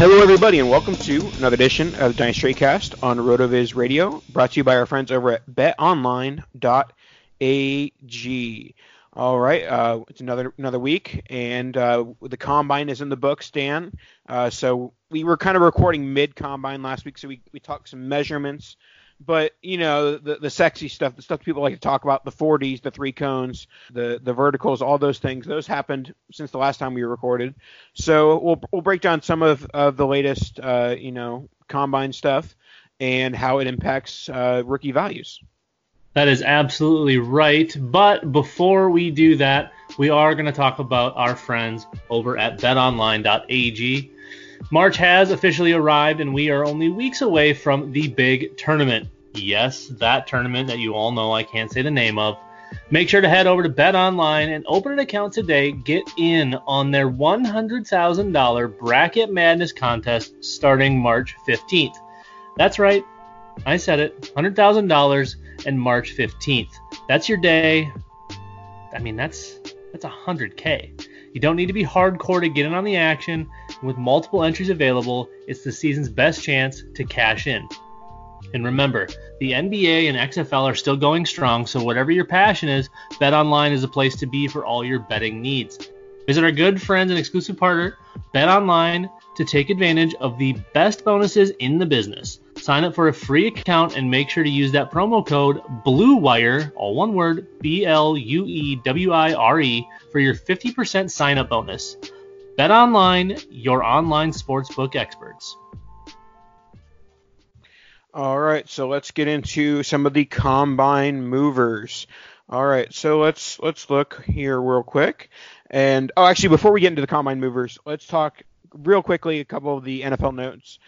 Hello, everybody, and welcome to another edition of Dynasty Straycast Cast on Rotoviz Radio, brought to you by our friends over at BetOnline.ag. All right, it's another week, and the Combine is in the books, Dan. So we were kind of recording mid-Combine last week, so we talked some measurements. But, you know, the sexy stuff, the stuff people like to talk about, the 40s, the three cones, the verticals, all those things, those happened since the last time we recorded. So we'll break down some of the latest, combine stuff and how it impacts rookie values. That is absolutely right. But before we do that, we are going to talk about our friends over at betonline.ag. March has officially arrived, and we are only weeks away from the big tournament. Yes, that tournament that you all know I can't say the name of. Make sure to head over to BetOnline and open an account today. Get in on their $100,000 Bracket Madness contest starting March 15th. That's right, I said it, $100,000 and March 15th. That's your day. I mean, that's 100K. You don't need to be hardcore to get in on the action. With multiple entries available, it's the season's best chance to cash in. And remember, the NBA and XFL are still going strong, so whatever your passion is, BetOnline is a place to be for all your betting needs. Visit our good friends and exclusive partner, BetOnline, to take advantage of the best bonuses in the business. Sign up for a free account and make sure to use that promo code BLUEWIRE, all one word, BLUEWIRE, for your 50% sign-up bonus. BetOnline, your online sportsbook experts. All right, so let's get into some of the combine movers. All right, so let's look here real quick. And actually, before we get into the combine movers, let's talk real quickly a couple of the NFL notes.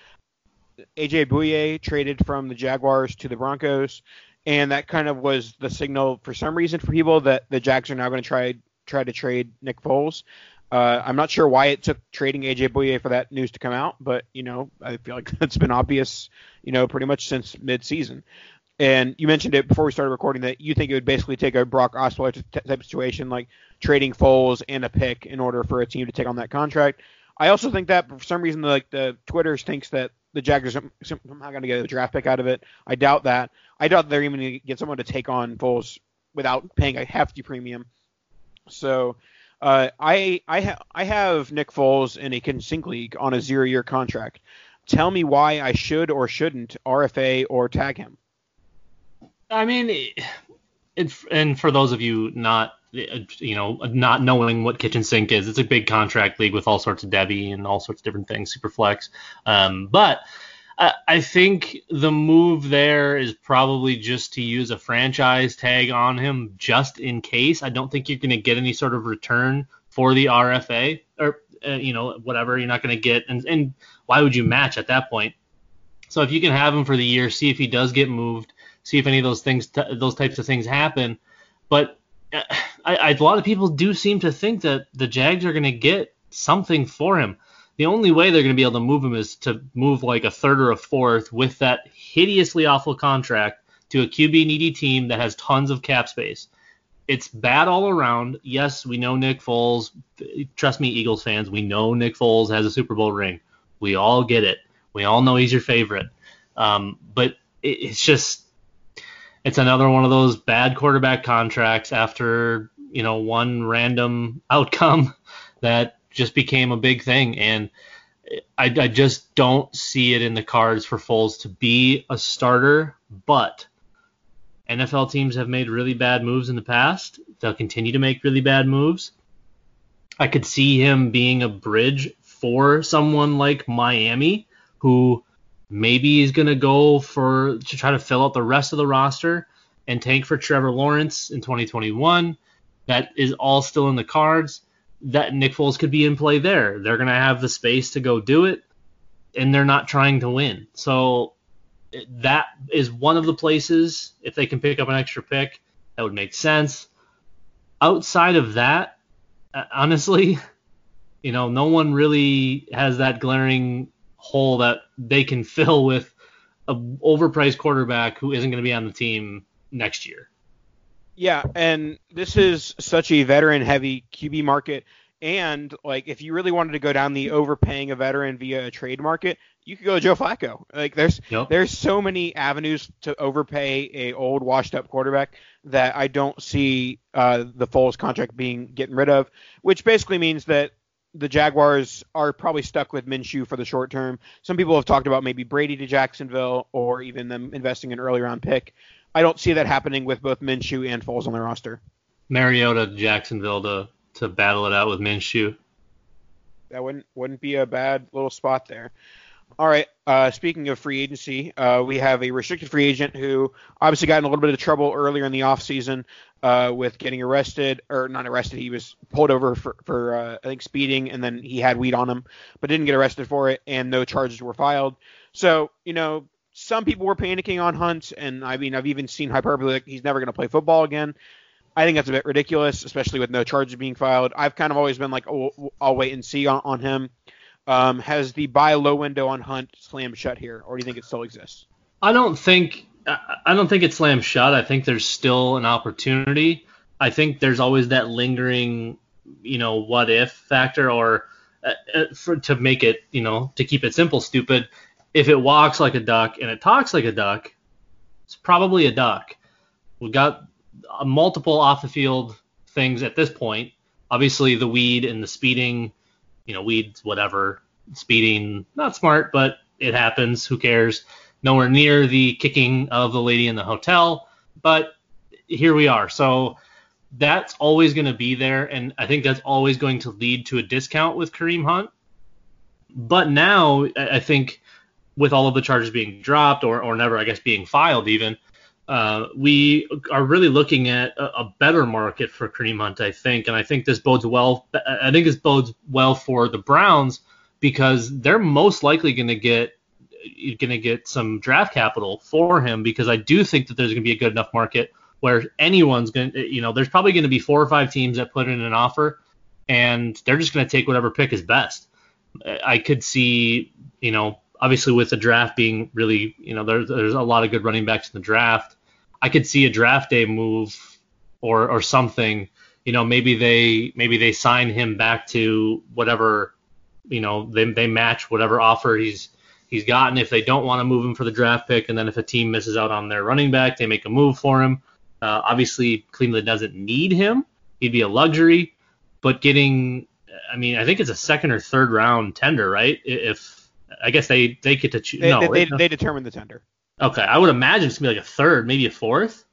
A.J. Bouye traded from the Jaguars to the Broncos, and that kind of was the signal for some reason for people that the Jags are now going to try to trade Nick Foles. I'm not sure why it took trading A.J. Bouye for that news to come out, but, you know, I feel like that's been obvious, you know, pretty much since midseason. And you mentioned it before we started recording that you think it would basically take a Brock Osweiler type situation, like trading Foles and a pick in order for a team to take on that contract. I also think that for some reason, like the Twitter thinks that the Jaguars are somehow going to get a draft pick out of it. I doubt that. I doubt they're even going to get someone to take on Foles without paying a hefty premium. So I have Nick Foles in a Kitchen Sink League on a 0-year contract. Tell me why I should or shouldn't RFA or tag him. I mean, and for those of you not knowing what kitchen sink is, it's a big contract league with all sorts of Debbie and all sorts of different things, super flex. But I think the move there is probably just to use a franchise tag on him just in case. I don't think you're going to get any sort of return for the RFA or, whatever. You're not going to get. And why would you match at that point? So if you can have him for the year, see if he does get moved, see if any of those types of things happen. But a lot of people do seem to think that the Jags are going to get something for him. The only way they're going to be able to move him is to move like a third or a fourth with that hideously awful contract to a QB-needy team that has tons of cap space. It's bad all around. Yes, we know Nick Foles. Trust me, Eagles fans, we know Nick Foles has a Super Bowl ring. We all get it. We all know he's your favorite. But it's just... It's another one of those bad quarterback contracts after, one random outcome that just became a big thing. And I just don't see it in the cards for Foles to be a starter. But NFL teams have made really bad moves in the past. They'll continue to make really bad moves. I could see him being a bridge for someone like Miami, who... Maybe he's going to go to try to fill out the rest of the roster and tank for Trevor Lawrence in 2021. That is all still in the cards. That Nick Foles could be in play there. They're going to have the space to go do it, and they're not trying to win. So that is one of the places, if they can pick up an extra pick, that would make sense. Outside of that, honestly, no one really has that glaring hole that they can fill with an overpriced quarterback who isn't going to be on the team next year. Yeah, and this is such a veteran-heavy QB market, and like if you really wanted to go down the overpaying a veteran via a trade market, you could go Joe Flacco. Like there's so many avenues to overpay a old washed-up quarterback that I don't see the Foles contract getting rid of, which basically means that the Jaguars are probably stuck with Minshew for the short term. Some people have talked about maybe Brady to Jacksonville or even them investing an early round pick. I don't see that happening with both Minshew and Foles on their roster. Mariota to Jacksonville to battle it out with Minshew. That wouldn't be a bad little spot there. All right. Speaking of free agency, we have a restricted free agent who obviously got in a little bit of trouble earlier in the offseason with getting arrested, or not arrested. He was pulled over for I think, speeding, and then he had weed on him, but didn't get arrested for it, and no charges were filed. So, some people were panicking on Hunt, and I mean, I've even seen hyperbole like he's never going to play football again. I think that's a bit ridiculous, especially with no charges being filed. I've kind of always been like, oh, I'll wait and see on him. Has the buy low window on Hunt slammed shut here, or do you think it still exists? I don't think it's slammed shut. I think there's still an opportunity. I think there's always that lingering, what if factor, or to make it, to keep it simple, stupid. If it walks like a duck and it talks like a duck, it's probably a duck. We've got multiple off the field things at this point. Obviously, the weed and the speeding. Weeds, whatever, speeding, not smart, but it happens. Who cares? Nowhere near the kicking of the lady in the hotel, but here we are. So that's always going to be there, and I think that's always going to lead to a discount with Kareem Hunt. But now, I think with all of the charges being dropped or never, I guess, being filed even, we are really looking at a better market for Kareem Hunt, I think, and I think this bodes well. I think this bodes well for the Browns because they're most likely going to get some draft capital for him, because I do think that there's going to be a good enough market where anyone's going to, there's probably going to be 4 or 5 teams that put in an offer, and they're just going to take whatever pick is best. I could see, obviously, with the draft being really, there's a lot of good running backs in the draft. I could see a draft day move or something. Maybe they sign him back to whatever. They match whatever offer he's gotten. If they don't want to move him for the draft pick, and then if a team misses out on their running back, they make a move for him. Obviously, Cleveland doesn't need him. He'd be a luxury, but getting, I mean, I think it's a second or third round tender, right? If I guess they get to choose. They determine the tender. Okay, I would imagine it's gonna be like a third, maybe a fourth.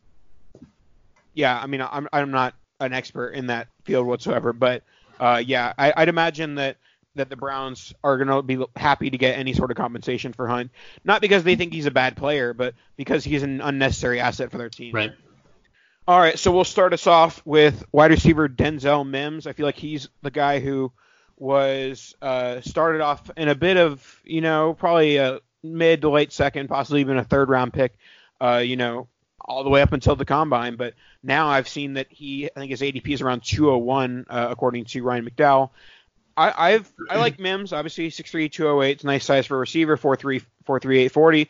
Yeah, I mean, I'm not an expert in that field whatsoever, but yeah, I'd imagine that the Browns are going to be happy to get any sort of compensation for Hunt, not because they think he's a bad player, but because he's an unnecessary asset for their team. Right. All right, so we'll start us off with wide receiver Denzel Mims. I feel like he's the guy who was started off in a bit of, you know, probably a mid to late second, possibly even a third round pick, you know, all the way up until the combine. But now I've seen that I think his ADP is around 201, according to Ryan McDowell. I like Mims, obviously 6'3", 208, it's a nice size for a receiver, 4'3", 4.38 40.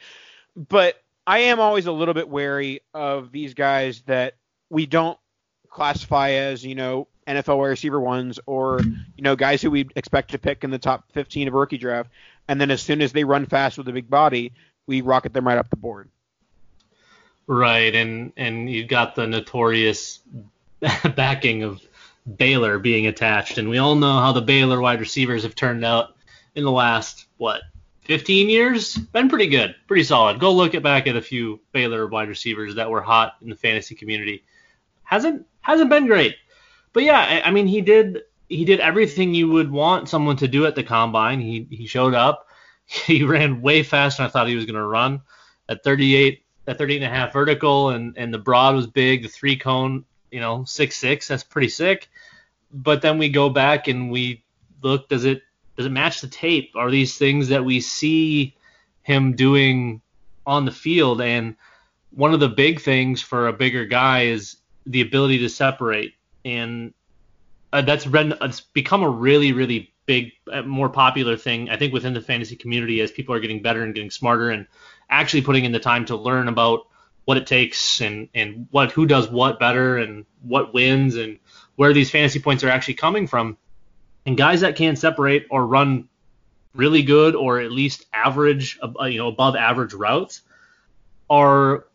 But I am always a little bit wary of these guys that we don't classify as, you know, NFL wide receiver ones, or, you know, guys who we expect to pick in the top 15 of a rookie draft, and then as soon as they run fast with a big body, we rocket them right up the board. Right, and you've got the notorious backing of Baylor being attached, and we all know how the Baylor wide receivers have turned out in the last 15 years. Been pretty good, pretty solid. Go look back at a few Baylor wide receivers that were hot in the fantasy community. Hasn't been great, but yeah, I mean he did everything you would want someone to do at the combine. He showed up, he ran way faster than I thought he was going to run at 38 and a half vertical, and the broad was big, the three cone. You know, 6'6", that's pretty sick. But then we go back and we look, does it match the tape? Are these things that we see him doing on the field? And one of the big things for a bigger guy is the ability to separate. And it's become a really, really big, more popular thing, I think, within the fantasy community as people are getting better and getting smarter and actually putting in the time to learn about what it takes and who does what better and what wins and where these fantasy points are actually coming from. And guys that can separate or run really good or at least average, you know, above average routes are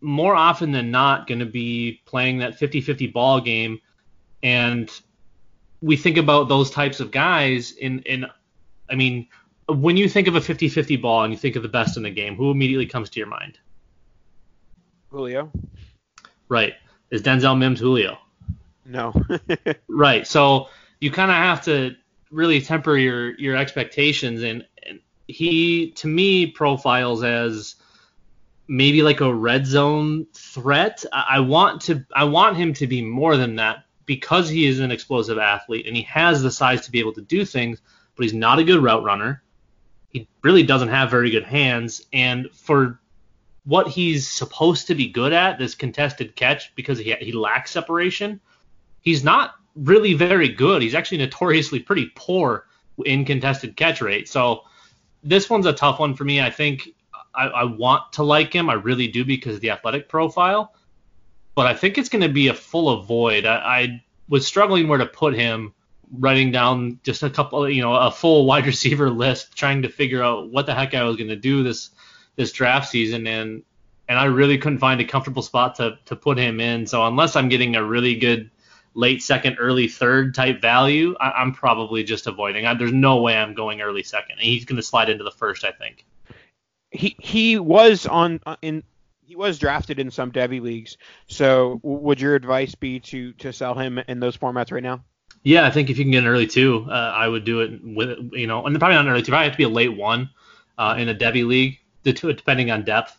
more often than not going to be playing that 50-50 ball game. And we think about those types of guys in I mean, when you think of a 50-50 ball and you think of the best in the game, who immediately comes to your mind? Julio. Right. Is Denzel Mims Julio? No. Right. So you kind of have to really temper your expectations. And he, to me, profiles as maybe like a red zone threat. I want him to be more than that because he is an explosive athlete and he has the size to be able to do things, but he's not a good route runner. He really doesn't have very good hands. And for what he's supposed to be good at, this contested catch, because he lacks separation, he's not really very good. He's actually notoriously pretty poor in contested catch rate. So this one's a tough one for me. I think I want to like him. I really do because of the athletic profile. But I think it's going to be a full of void. I was struggling where to put him, writing down just a couple, you know, a full wide receiver list, trying to figure out what the heck I was going to do this draft season, and I really couldn't find a comfortable spot to put him in. So unless I'm getting a really good late second, early third type value, I'm probably just avoiding. There's no way I'm going early second, and he's going to slide into the first, I think. He was drafted in some Devy leagues. So would your advice be to sell him in those formats right now? Yeah, I think if you can get an early two, I would do it with, you know, and probably not an early two. Probably have to be a late one in a Devy league, depending on depth.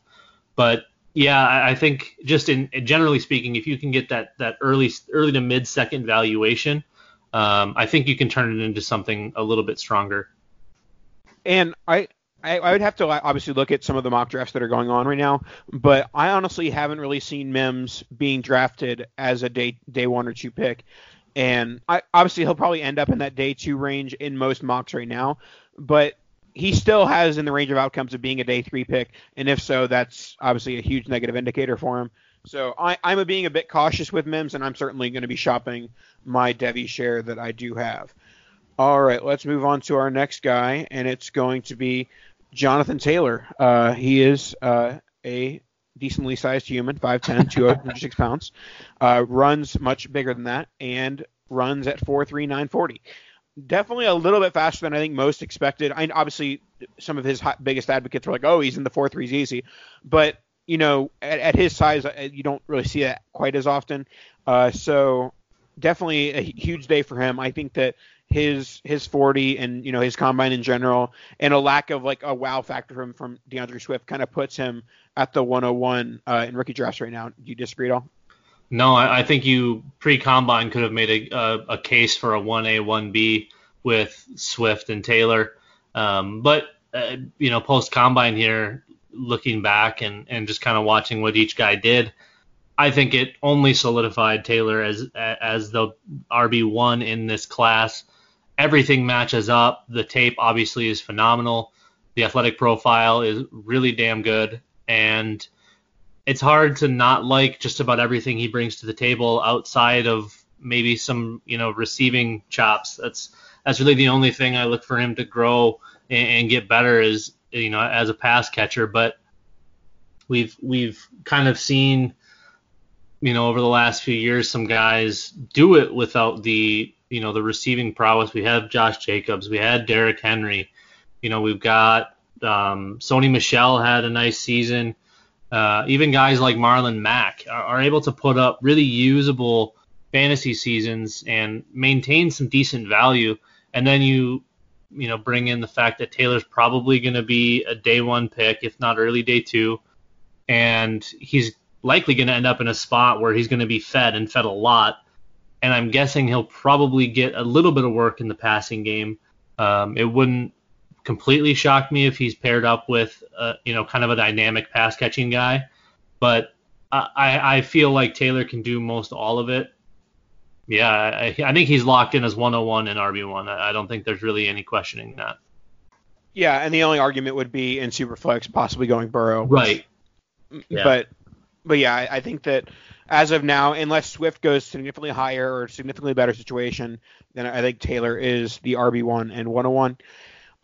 But yeah, I think just in generally speaking, if you can get that early to mid second valuation, I think you can turn it into something a little bit stronger. And I would have to obviously look at some of the mock drafts that are going on right now, but I honestly haven't really seen Mims being drafted as a day one or two pick. And obviously he'll probably end up in that day two range in most mocks right now, but he still has in the range of outcomes of being a day three pick. And if so, that's obviously a huge negative indicator for him. So I'm being a bit cautious with Mims, and I'm certainly going to be shopping my Devy share that I do have. All right, let's move on to our next guy, and it's going to be Jonathan Taylor. He is a decently sized human, 5'10", 206 pounds, runs much bigger than that, and runs at 4.3, 940. Definitely a little bit faster than I think most expected. I obviously, some of his biggest advocates were like, oh, he's in the 4.3s easy. But, you know, at his size, you don't really see that quite as often. So definitely a huge day for him. I think that his 40 and, you know, his combine in general and a lack of like a wow factor from DeAndre Swift kind of puts him at the 101 in rookie drafts right now. Do you disagree at all? No, I think you pre-combine could have made a case for a 1A, 1B with Swift and Taylor. But, you know, post-combine here, looking back and just kind of watching what each guy did, I think it only solidified Taylor as the RB1 in this class. Everything matches up. The tape obviously is phenomenal. The athletic profile is really damn good. And it's hard to not like just about everything he brings to the table outside of maybe some, you know, receiving chops. That's really the only thing I look for him to grow and get better is, you know, as a pass catcher. But we've kind of seen, you know, over the last few years, some guys do it without the, you know, the receiving prowess. We have Josh Jacobs. We had Derrick Henry. You know, we've got Sony Michel had a nice season. Even guys like Marlon Mack are able to put up really usable fantasy seasons and maintain some decent value. And then you bring in the fact that Taylor's probably going to be a day one pick, if not early day two. And he's likely going to end up in a spot where he's going to be fed and fed a lot. And I'm guessing he'll probably get a little bit of work in the passing game. It wouldn't completely shocked me if he's paired up with, kind of a dynamic pass catching guy. But I feel like Taylor can do most all of it. Yeah, I think he's locked in as 101 and RB1. I don't think there's really any questioning that. Yeah, and the only argument would be in Superflex possibly going Burrow. Right. Yeah. But yeah, I think that as of now, unless Swift goes significantly higher or significantly better situation, then I think Taylor is the RB1 and 101.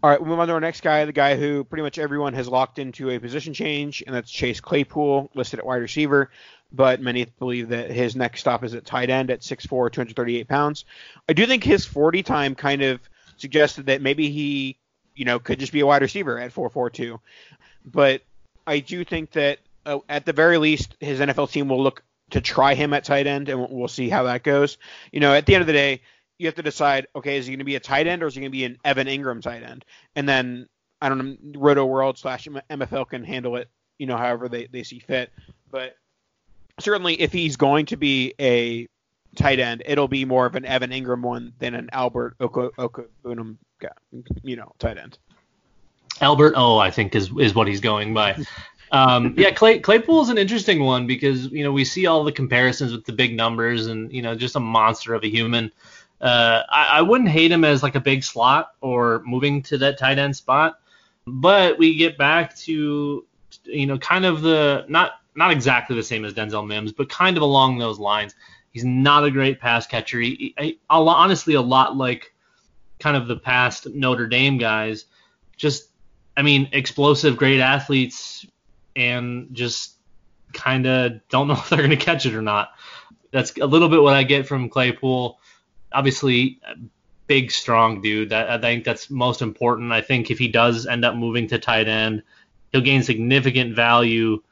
All right, we'll move on to our next guy, the guy who pretty much everyone has locked into a position change, and that's Chase Claypool, listed at wide receiver, but many believe that his next stop is at tight end at 6'4", 238 pounds. I do think his 40 time kind of suggested that maybe he, you know, could just be a wide receiver at 4.42, but I do think that at the very least, his NFL team will look to try him at tight end, and we'll see how that goes. You know, at the end of the day, you have to decide, okay, is he going to be a tight end or is he going to be an Evan Ingram tight end? And then, I don't know, RotoWorld/MFL can handle it, you know, however they see fit. But certainly if he's going to be a tight end, it'll be more of an Evan Ingram one than an Albert Okabunum, you know, tight end. Albert O, I think, is what he's going by. Yeah, Claypool is an interesting one because, you know, we see all the comparisons with the big numbers and, you know, just a monster of a human. I wouldn't hate him as like a big slot or moving to that tight end spot, but we get back to, you know, kind of the not exactly the same as Denzel Mims, but kind of along those lines. He's not a great pass catcher. He honestly, a lot like kind of the past Notre Dame guys. Just, I mean, explosive, great athletes, and just kind of don't know if they're going to catch it or not. That's a little bit what I get from Claypool. Obviously, big, strong dude. I think that's most important. I think if he does end up moving to tight end, he'll gain significant value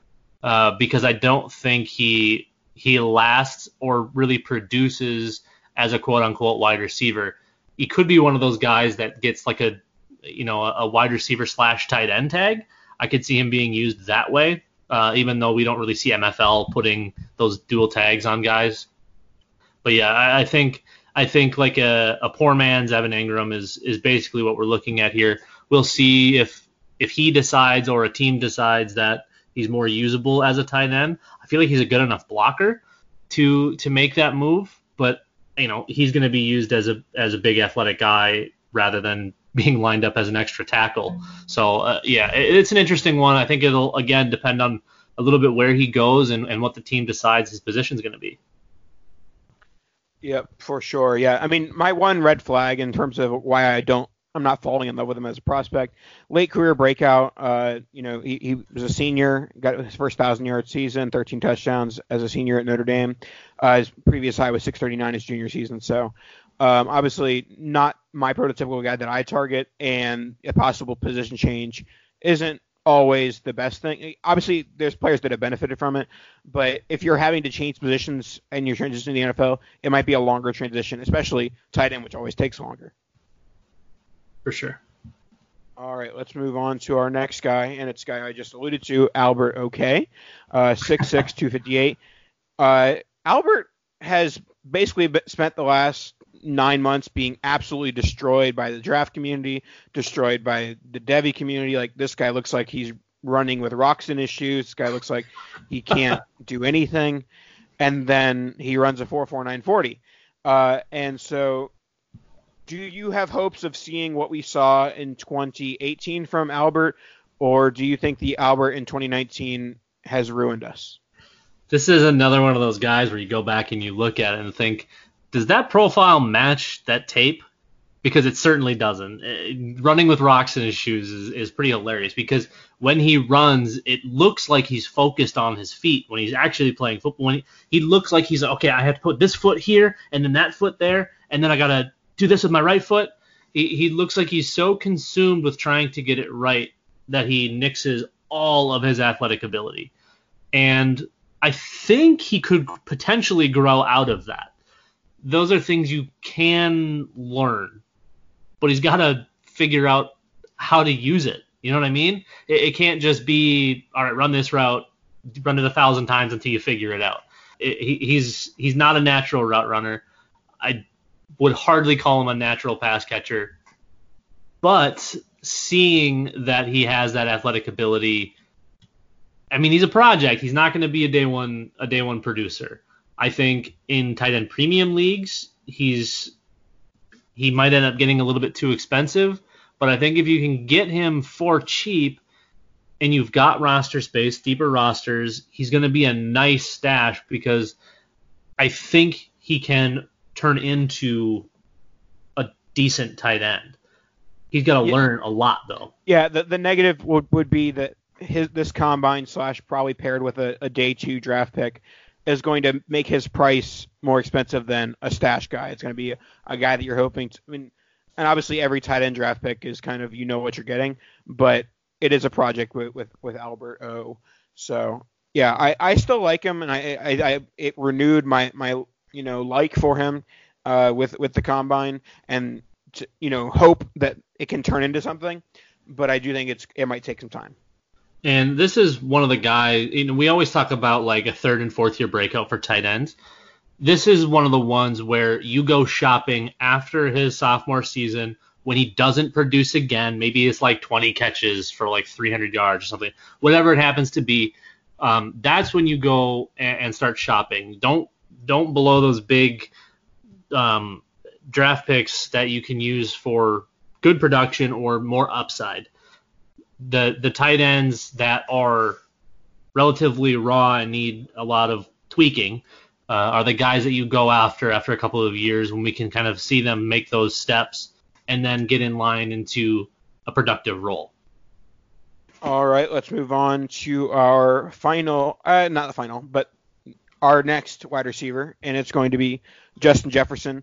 because I don't think he lasts or really produces as a quote-unquote wide receiver. He could be one of those guys that gets like a wide receiver / tight end tag. I could see him being used that way, even though we don't really see MFL putting those dual tags on guys. But yeah, I think like a poor man's Evan Ingram is basically what we're looking at here. We'll see if he decides or a team decides that he's more usable as a tight end. I feel like he's a good enough blocker to make that move, but you know, he's going to be used as a big athletic guy rather than being lined up as an extra tackle. So yeah, it's an interesting one. I think it'll again depend on a little bit where he goes and what the team decides his position is going to be. Yep, for sure. Yeah, I mean, my one red flag in terms of why I don't I'm not falling in love with him as a prospect. Late career breakout. He was a senior, got his first 1,000-yard season, 13 touchdowns as a senior at Notre Dame. His previous high was 639 his junior season. So obviously not my prototypical guy that I target, and a possible position change isn't always the best thing. Obviously, there's players that have benefited from it, but if you're having to change positions and you're transitioning to the NFL, it might be a longer transition, especially tight end, which always takes longer. For sure. All right, let's move on to our next guy, and it's a guy I just alluded to, Albert OK, 6'6", 258. Albert has basically spent the last 9 months being absolutely destroyed by the draft community, destroyed by the Devy community. Like, this guy looks like he's running with rocks in his shoes. This guy looks like he can't do anything. And then he runs a 4.49 40. And so... do you have hopes of seeing what we saw in 2018 from Albert, or do you think the Albert in 2019 has ruined us? This is another one of those guys where you go back and you look at it and think, does that profile match that tape? Because it certainly doesn't. Running with rocks in his shoes is pretty hilarious, because when he runs, it looks like he's focused on his feet when he's actually playing football. When he looks like he's, okay, I have to put this foot here and then that foot there, and then I got to do this with my right foot. He looks like he's so consumed with trying to get it right that he nixes all of his athletic ability. And I think he could potentially grow out of that. Those are things you can learn, but he's got to figure out how to use it. You know what I mean? It can't just be, all right, run this route, run it 1,000 times until you figure it out. He's not a natural route runner. I would hardly call him a natural pass catcher, but seeing that he has that athletic ability, I mean, he's a project. He's not going to be a day one producer. I think in tight end premium leagues, he might end up getting a little bit too expensive, but I think if you can get him for cheap and you've got roster space, deeper rosters, he's going to be a nice stash, because I think he can turn into a decent tight end. He's got to learn a lot, though. Yeah, the negative would be that this combine / probably paired with a day two draft pick is going to make his price more expensive than a stash guy. It's going to be a guy that you're hoping to... I mean, and obviously every tight end draft pick is kind of, you know what you're getting, but it is a project with Albert O. So, yeah, I still like him, and it renewed my like for him with the combine, and to, hope that it can turn into something, but I do think it might take some time. And this is one of the guys, we always talk about like a third and fourth year breakout for tight ends. This is one of the ones where you go shopping after his sophomore season when he doesn't produce again. Maybe it's like 20 catches for like 300 yards or something, whatever it happens to be. That's when you go and start shopping. Don't blow those big draft picks that you can use for good production or more upside. The tight ends that are relatively raw and need a lot of tweaking are the guys that you go after a couple of years, when we can kind of see them make those steps and then get in line into a productive role. All right, let's move on to our final, not the final, but our next wide receiver, and it's going to be Justin Jefferson.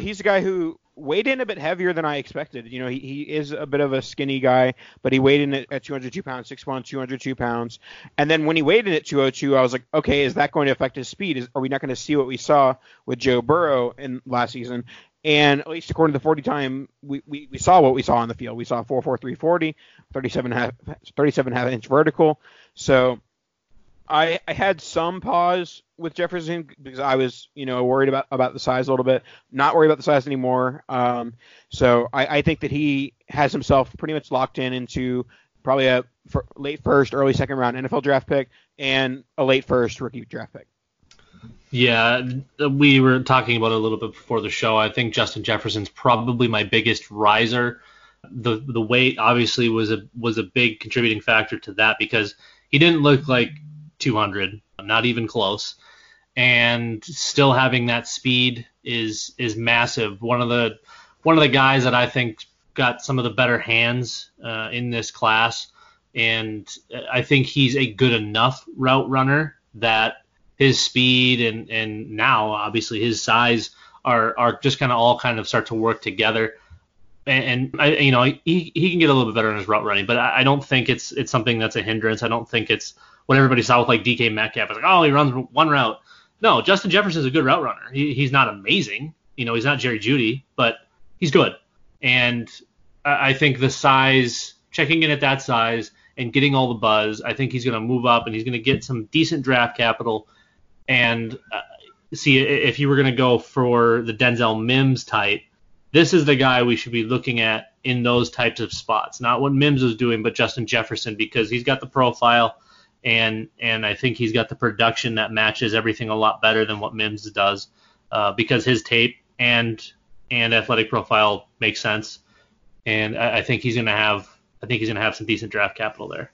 He's a guy who weighed in a bit heavier than I expected. He is a bit of a skinny guy, but he weighed in at 202 pounds, 6'1", 202 pounds. And then when he weighed in at 202, I was like, okay, is that going to affect his speed? Are we not going to see what we saw with Joe Burrow in last season? And at least according to the 40 time, we saw what we saw on the field. We saw 4.43 40, 37.5 inch vertical. So I had some pause with Jefferson because I was, worried about the size a little bit. Not worried about the size anymore. So I think that he has himself pretty much locked into probably a late first, early second round NFL draft pick and a late first rookie draft pick. Yeah, we were talking about it a little bit before the show. I think Justin Jefferson's probably my biggest riser. The weight obviously was a big contributing factor to that, because he didn't look like 200, not even close, and still having that speed is massive. One of the guys that I think got some of the better hands in this class, and I think he's a good enough route runner that his speed and now obviously his size are just kind of all kind of start to work together. And I, you know, he can get a little bit better in his route running, but I don't think it's something that's a hindrance. I don't think it's what everybody saw with like DK Metcalf. It's like, oh, he runs one route. No, Justin Jefferson is a good route runner. He's not amazing. You know, he's not Jerry Jeudy, but he's good. And I think the size, checking in at that size and getting all the buzz, I think he's going to move up and he's going to get some decent draft capital. And see, if you were going to go for the Denzel Mims type, this is the guy we should be looking at in those types of spots. Not what Mims was doing, but Justin Jefferson, because he's got the profile, and I think he's got the production that matches everything a lot better than what Mims does, because his tape and athletic profile makes sense. And I think he's gonna have some decent draft capital there.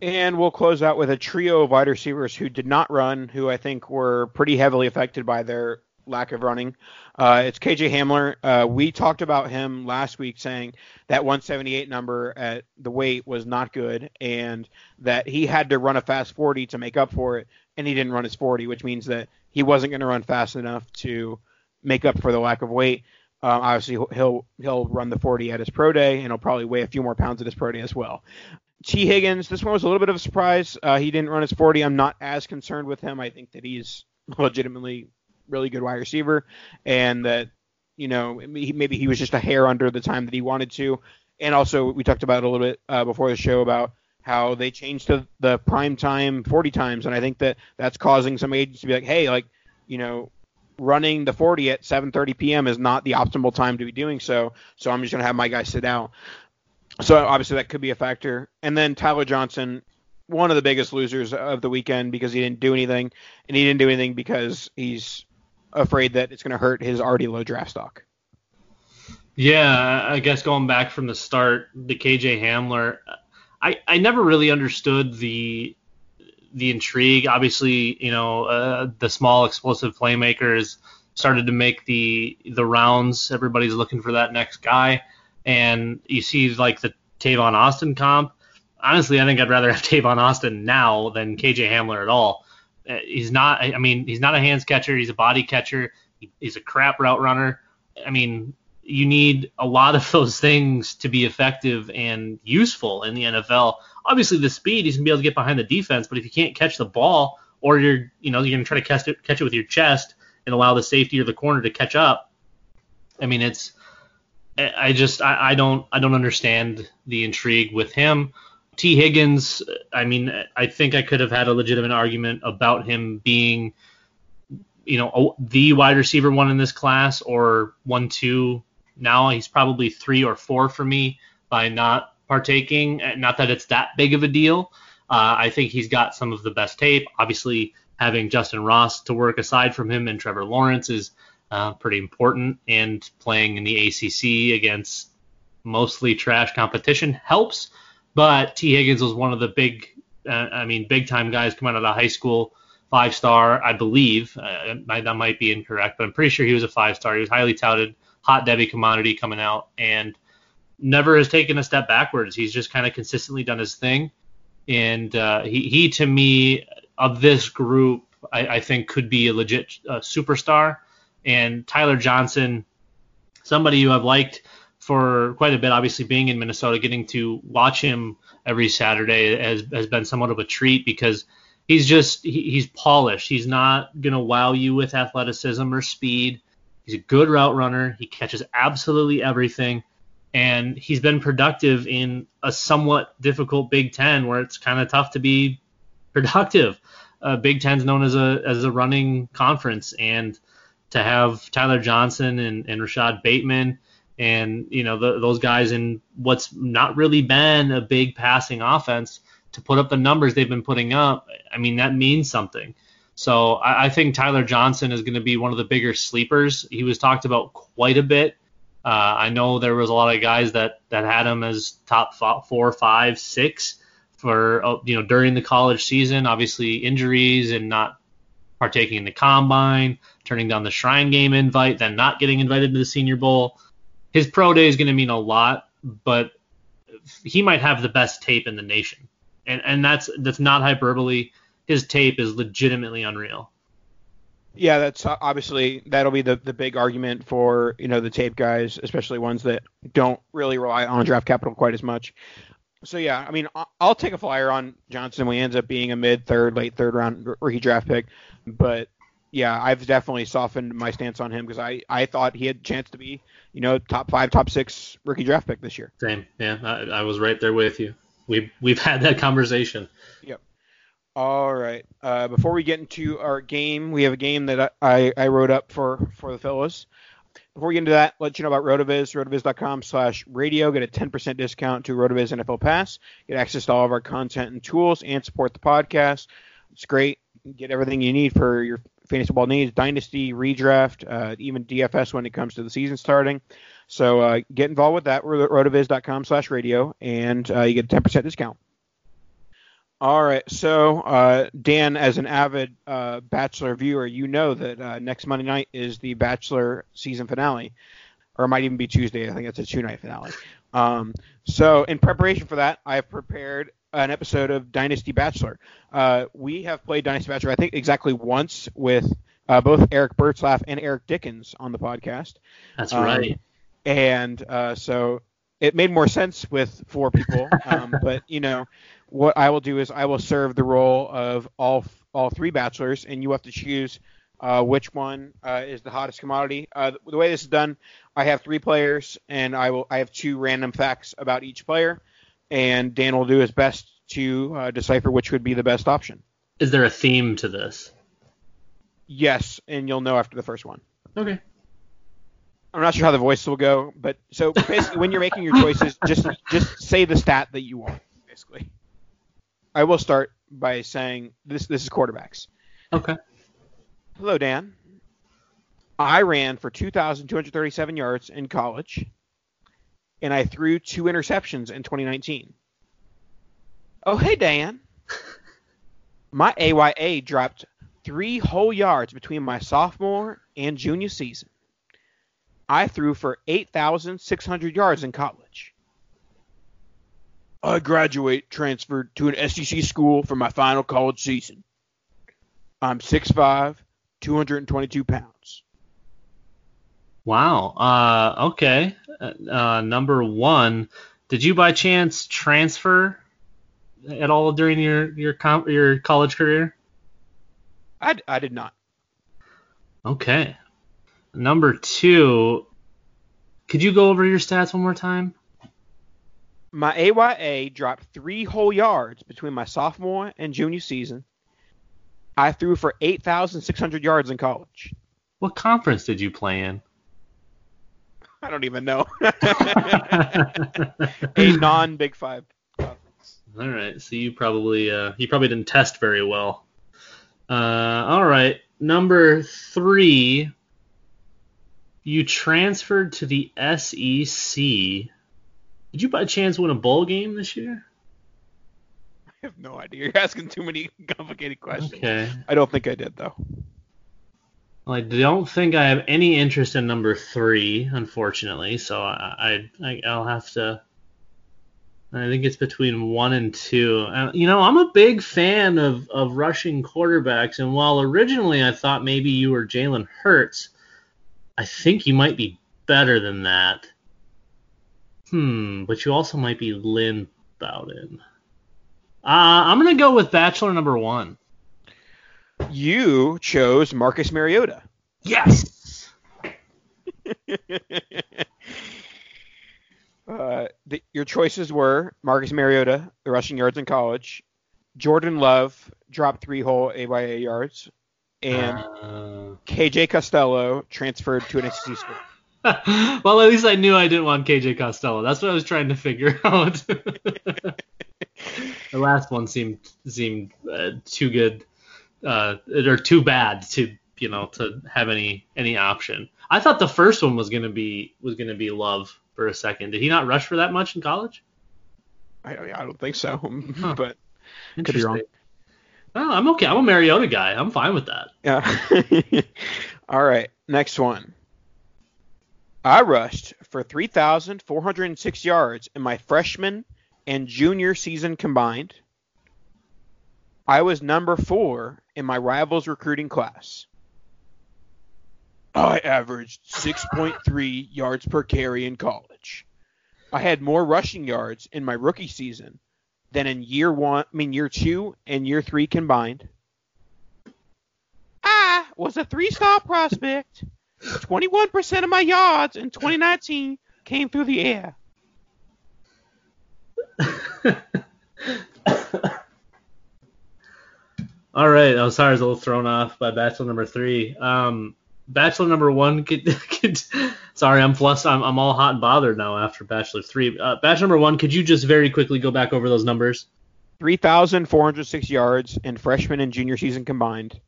And we'll close out with a trio of wide receivers who did not run, who I think were pretty heavily affected by their lack of running. It's KJ Hamler. We talked about him last week, saying that 178 number at the weight was not good and that he had to run a fast 40 to make up for it, and he didn't run his 40, which means that he wasn't going to run fast enough to make up for the lack of weight. Obviously, he'll run the 40 at his pro day, and he'll probably weigh a few more pounds at his pro day as well. T. Higgins, this one was a little bit of a surprise. He didn't run his 40. I'm not as concerned with him. I think that he's legitimately really good wide receiver, and that, you know, maybe he was just a hair under the time that he wanted to. And also, we talked about it a little bit before the show about how they changed to the prime time 40 times, and I think that that's causing some agents to be like, hey, like, you know, running the 40 at 7:30 p.m. is not the optimal time to be doing so, so I'm just going to have my guy sit out. So obviously that could be a factor. And then Tyler Johnson, one of the biggest losers of the weekend because he didn't do anything, and he didn't do anything because he's afraid that it's going to hurt his already low draft stock. Yeah, I guess going back from the start, the KJ Hamler, I never really understood the intrigue. Obviously, you know, the small explosive playmakers started to make the rounds. Everybody's looking for that next guy, and you see like the Tavon Austin comp. Honestly, I think I'd rather have Tavon Austin now than KJ Hamler at all. He's not. I mean, he's not a hands catcher. He's a body catcher. He's a crap route runner. I mean, you need a lot of those things to be effective and useful in the NFL. Obviously, the speed, he's gonna be able to get behind the defense, but if you can't catch the ball, or you're gonna try to catch it with your chest and allow the safety or the corner to catch up. I mean, it's. I don't understand the intrigue with him. T. Higgins, I mean, I think I could have had a legitimate argument about him being, you know, the wide receiver one in this class, or 1-2. Now he's probably 3 or 4 for me by not partaking. Not that it's that big of a deal. I think he's got some of the best tape. Obviously, having Justin Ross to work aside from him and Trevor Lawrence is pretty important, and playing in the ACC against mostly trash competition helps. But T. Higgins was one of the big-time guys coming out of high school, 5-star, I believe. That might be incorrect, but I'm pretty sure he was a 5-star. He was highly touted, hot Debbie commodity coming out, and never has taken a step backwards. He's just kind of consistently done his thing. And he, to me, of this group, I think could be a legit superstar. And Tyler Johnson, somebody who I've liked for quite a bit, obviously being in Minnesota, getting to watch him every Saturday has been somewhat of a treat, because he's polished. He's not going to wow you with athleticism or speed. He's a good route runner. He catches absolutely everything. And he's been productive in a somewhat difficult Big Ten, where it's kind of tough to be productive. Big Ten's known as a running conference, and to have Tyler Johnson and Rashad Bateman and, you know, those guys in what's not really been a big passing offense to put up the numbers they've been putting up, I mean, that means something. So I think Tyler Johnson is going to be one of the bigger sleepers. He was talked about quite a bit. I know there was a lot of guys that had him as top 4, 5, 6 for, you know, during the college season. Obviously, injuries and not partaking in the combine, turning down the Shrine Game invite, then not getting invited to the Senior Bowl. his pro day is going to mean a lot, but he might have the best tape in the nation. And that's not hyperbole. His tape is legitimately unreal. Yeah, that's obviously that'll be the big argument for, you know, the tape guys, especially ones that don't really rely on draft capital quite as much. So, yeah, I mean, I'll take a flyer on Johnson. We ends up being a mid-third, late-third round rookie draft pick. But, yeah, I've definitely softened my stance on him because I thought he had a chance to be, you know, top five, top six rookie draft pick this year. Same. Yeah, I was right there with you. We've had that conversation. Yep. All right. Before we get into our game, we have a game that I wrote up for the fellas. Before we get into that, let you know about RotoViz, rotoviz.com/radio. Get a 10% discount to RotoViz NFL Pass. Get access to all of our content and tools and support the podcast. It's great. Get everything you need for your fantasy football needs, dynasty, redraft, even DFS when it comes to the season starting. So get involved with that. We're at rotoviz.com/radio, and you get a 10% discount. All right, so Dan, as an avid Bachelor viewer, you know that next Monday night is the Bachelor season finale, or it might even be Tuesday. I think it's a two-night finale. So in preparation for that, I have prepared an episode of Dynasty Bachelor. We have played Dynasty Bachelor, I think, exactly once with both Eric Bertzlaff and Eric Dickens on the podcast. That's right. And so it made more sense with four people, but, you know, what I will do is I will serve the role of all three bachelors, and you have to choose which one is the hottest commodity. The way this is done, I have three players, and I have two random facts about each player, and Dan will do his best to decipher which would be the best option. Is there a theme to this? Yes, and you'll know after the first one. Okay. I'm not sure how the voice will go, but so basically when you're making your choices, just say the stat that you want, basically. I will start by saying this is quarterbacks. Okay. Hello, Dan. I ran for 2,237 yards in college, and I threw two interceptions in 2019. Oh, hey, Dan. My AYA dropped 3 whole yards between my sophomore and junior season. I threw for 8,600 yards in college. I transferred to an SEC school for my final college season. I'm 6'5", 222 pounds. Wow. Okay. Number one, did you by chance transfer at all during your college career? I did not. Okay. Number two, could you go over your stats one more time? My AYA dropped 3 whole yards between my sophomore and junior season. I threw for 8,600 yards in college. What conference did you play in? I don't even know. A non-Big Five conference. All right, so you probably didn't test very well. All right, number three, you transferred to the SEC. Did you by chance win a bowl game this year? I have no idea. You're asking too many complicated questions. Okay. I don't think I did, though. Well, I don't think I have any interest in number three, unfortunately. So I'll have to. I think it's between one and two. You know, I'm a big fan of rushing quarterbacks, and while originally I thought maybe you were Jalen Hurts, I think you might be better than that. But you also might be Lynn Bowden. I'm going to go with Bachelor number one. You chose Marcus Mariota. Yes! Your choices were Marcus Mariota, the rushing yards in college, Jordan Love, dropped 3 whole AYA yards, and KJ Costello, transferred to an SEC school. Well, at least I knew I didn't want KJ Costello. That's what I was trying to figure out. The last one seemed too good or too bad to have any option. I thought the first one was gonna be Love for a second. Did he not rush for that much in college? I don't think so, huh. But could be wrong. Oh, I'm okay. I'm a Mariota guy. I'm fine with that. Yeah. All right, next one. I rushed for 3,406 yards in my freshman and junior season combined. I was number 4 in my rivals recruiting class. I averaged 6.3 yards per carry in college. I had more rushing yards in my rookie season than in year 2 and year 3 combined. I was a 3-star prospect. 21% of my yards in 2019 came through the air. All right. I'm sorry, I was a little thrown off by Bachelor number 3. Bachelor number 1. Sorry, I'm all hot and bothered now after Bachelor 3. Bachelor number 1. Could you just very quickly go back over those numbers? 3,406 yards in freshman and junior season combined.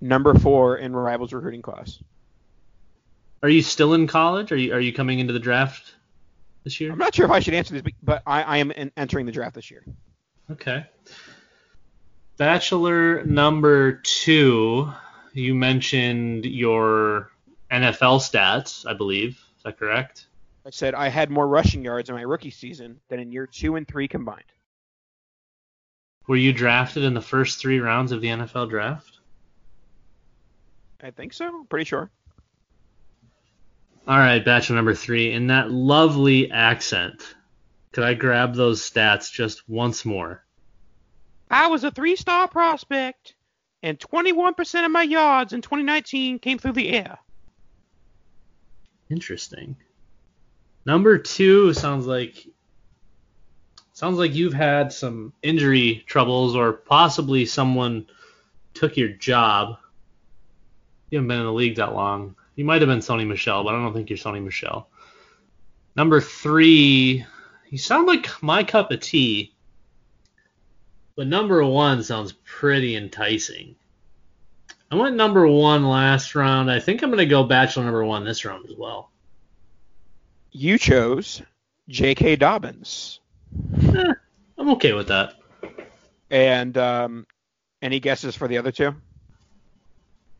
Number 4 in rivals recruiting class. Are you still in college? Are you coming into the draft this year? I'm not sure if I should answer this, but I am entering the draft this year. Okay. Bachelor number 2. You mentioned your NFL stats, I believe. Is that correct? I said I had more rushing yards in my rookie season than in year 2 and 3 combined. Were you drafted in the first 3 rounds of the NFL draft? I think so. I'm pretty sure. All right, Bachelor number 3. In that lovely accent, could I grab those stats just once more? I was a 3-star prospect. And 21% of my yards in 2019 came through the air. Interesting. Number 2 sounds like you've had some injury troubles, or possibly someone took your job. You haven't been in the league that long. You might have been Sony Michel, but I don't think you're Sony Michel. Number 3, you sound like my cup of tea. But number 1 sounds pretty enticing. I went number 1 last round. I think I'm going to go Bachelor number 1 this round as well. You chose J.K. Dobbins. I'm okay with that. And any guesses for the other 2?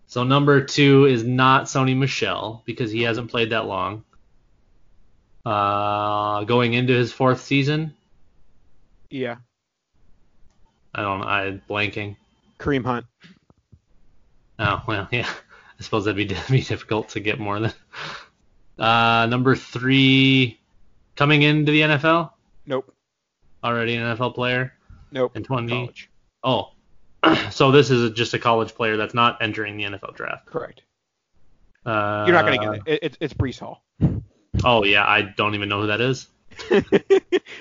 So number 2 is not Sony Michel because he hasn't played that long. Going into his 4th season? Yeah. I'm blanking. Kareem Hunt. Oh, well, yeah. I suppose that'd be difficult to get more than. Number 3, coming into the NFL? Nope. Already an NFL player? Nope. In 20? Oh. So this is just a college player that's not entering the NFL draft. Correct. You're not going to get it. It's Breece Hall. Oh, yeah. I don't even know who that is.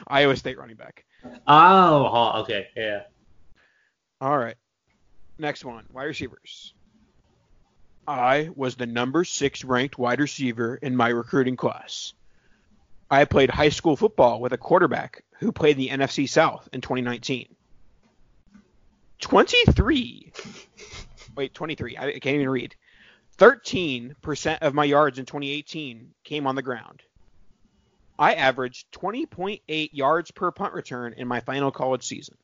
Iowa State running back. Oh, Hall. Okay. Yeah. All right. Next one, wide receivers. I was the number 6 ranked wide receiver in my recruiting class. I played high school football with a quarterback who played in the NFC South in 2019. 23. I can't even read. 13% of my yards in 2018 came on the ground. I averaged 20.8 yards per punt return in my final college season.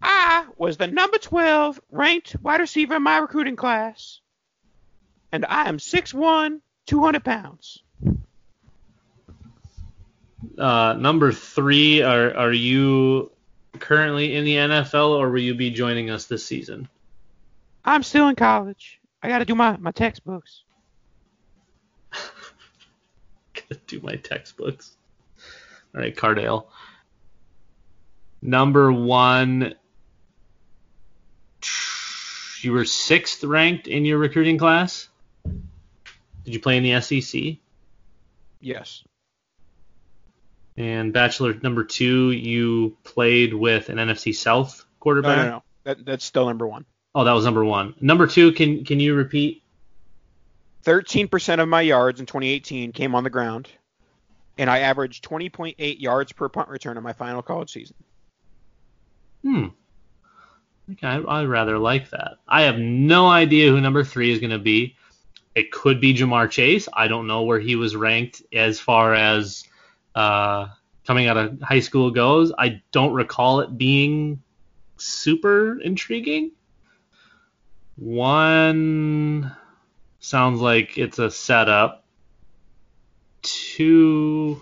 I was the number 12 ranked wide receiver in my recruiting class, and I am 6'1", 200 pounds. Number 3, are you currently in the NFL, or will you be joining us this season? I'm still in college. I got to do my textbooks. Do my textbooks. All right, Cardale. Number 1, you were 6th ranked in your recruiting class. Did you play in the SEC? Yes. And Bachelor number 2, you played with an NFC South quarterback? No. That's still number 1. Oh, that was number 1. Number 2, can you repeat? 13% of my yards in 2018 came on the ground, and I averaged 20.8 yards per punt return in my final college season. Okay, I rather like that. I have no idea who number 3 is going to be. It could be Jamar Chase. I don't know where he was ranked as far as coming out of high school goes. I don't recall it being super intriguing. 1... sounds like it's a setup. Two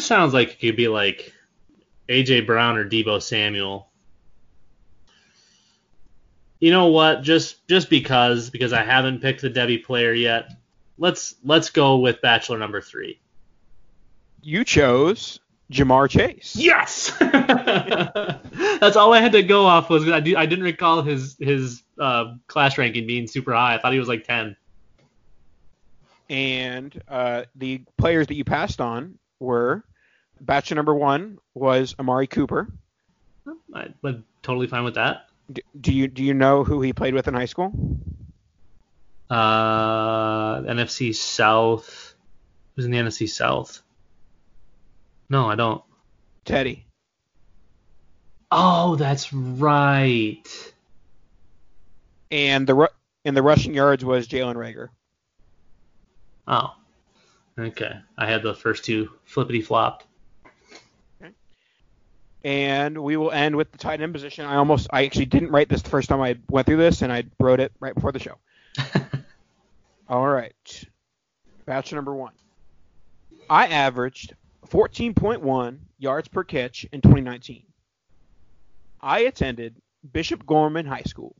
sounds like it could be like A.J. Brown or Deebo Samuel. You know what? Just because I haven't picked the Debbie player yet, let's go with Bachelor number 3. You chose Jamar Chase. Yes. That's all I had to go off was I didn't recall his class ranking being super high. I thought he was like 10. And the players that you passed on were Bachelor number 1 was Amari Cooper. I was totally fine with that. Do you know who he played with in high school? NFC South. Who's in the NFC South? No, I don't. Teddy. Oh, that's right. And the rushing yards was Jalen Reagor. Oh. Okay. I had the first two flippity flopped. And we will end with the tight end position. I actually didn't write this the first time I went through this, and I wrote it right before the show. All right. Bachelor number 1. I averaged 14.1 yards per catch in 2019. I attended Bishop Gorman High School.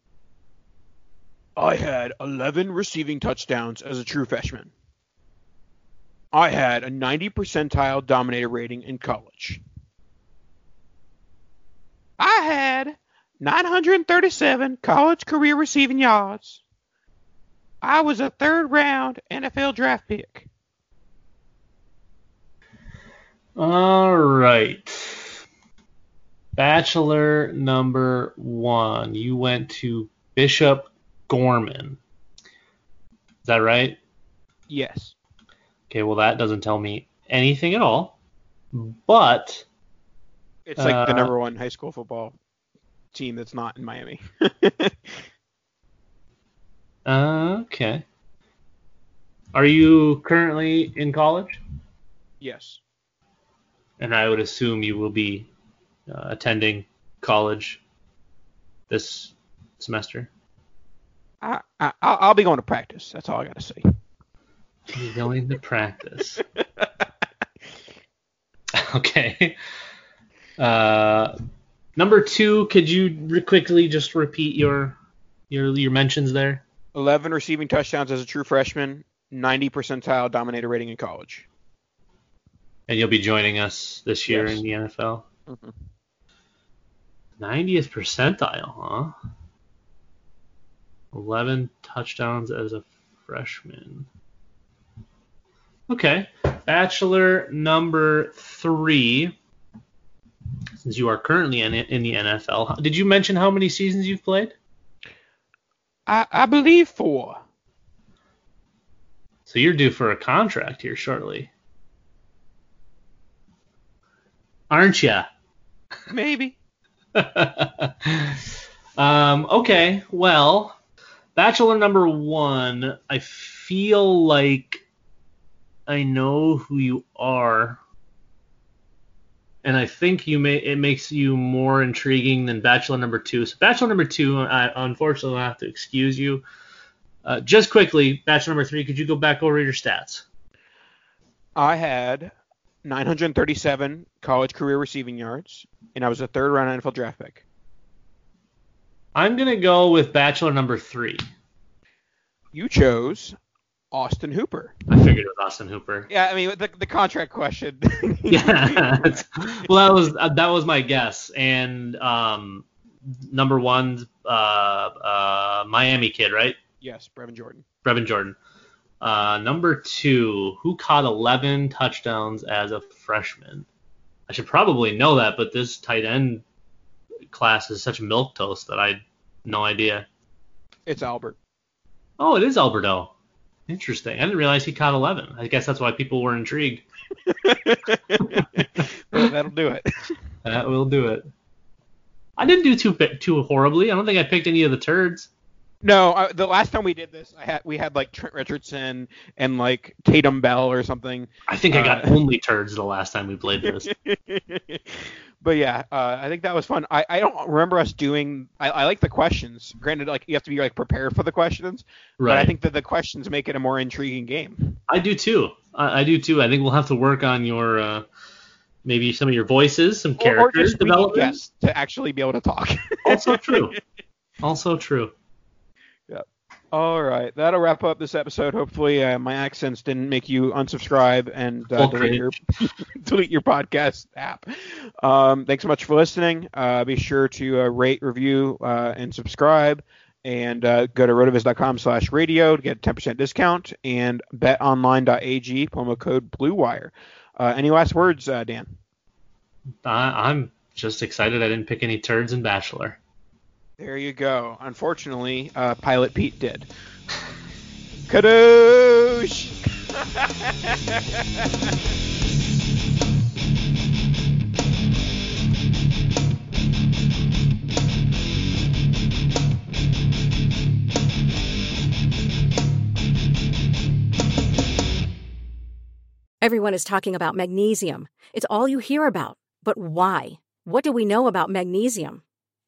I had 11 receiving touchdowns as a true freshman. I had a 90 percentile dominator rating in college. I had 937 college career receiving yards. I was a third-round NFL draft pick. All right. Bachelor number 1. You went to Bishop Gorman. Is that right? Yes. Okay, well, that doesn't tell me anything at all, but... It's like the number 1 high school football team that's not in Miami. Okay. Are you currently in college? Yes. And I would assume you will be attending college this semester. I'll be going to practice. That's all I got to say. You're going to practice. Okay. Number 2, could you quickly just repeat your mentions there? 11 receiving touchdowns as a true freshman, 90 percentile dominator rating in college. And you'll be joining us this year in the NFL. Mm-hmm. 90th percentile, huh? 11 touchdowns as a freshman. Okay. Bachelor number 3. Since you are currently in the NFL, did you mention how many seasons you've played? I believe 4. So you're due for a contract here shortly, aren't you? Maybe. Okay. Well, Bachelor number 1. I feel like I know who you are. And I think it makes you more intriguing than Bachelor number 2. So Bachelor number 2, I unfortunately will have to excuse you. Just quickly, Bachelor number 3, could you go back over your stats? I had 937 college career receiving yards, and I was a third-round NFL draft pick. I'm going to go with Bachelor number 3. You chose Austin Hooper. I figured it was Austin Hooper. Yeah, I mean the contract question. Yeah. Well, that was my guess. And number 1's Miami kid, right? Yes, Brevin Jordan. Number 2, who caught 11 touchdowns as a freshman. I should probably know that, but this tight end class is such milquetoast that I had no idea. It's Albert. Oh, it is Albert O. Interesting. I didn't realize he caught 11. I guess that's why people were intrigued. Well, that'll do it. That will do it. I didn't do too horribly. I don't think I picked any of the turds. No, the last time we did this, we had like Trent Richardson and like Tatum Bell or something. I think I got only turds the last time we played this. But yeah, I think that was fun. I don't remember us doing. I like the questions. Granted, like you have to be like prepared for the questions, right? But I think that the questions make it a more intriguing game. I do too. I do too. I think we'll have to work on your maybe some of your voices, some characters development to actually be able to talk. Also true. Yeah. All right, that'll wrap up this episode. Hopefully, my accents didn't make you unsubscribe and delete your podcast app. Thanks so much for listening. Be sure to rate, review, and subscribe. And go to rotoviz.com/radio to get a 10% discount. And betonline.ag, promo code BLUEWIRE. Any last words, Dan? I'm just excited I didn't pick any turds in Bachelor. There you go. Unfortunately, Pilot Pete did. Kadoosh! Everyone is talking about magnesium. It's all you hear about. But why? What do we know about magnesium?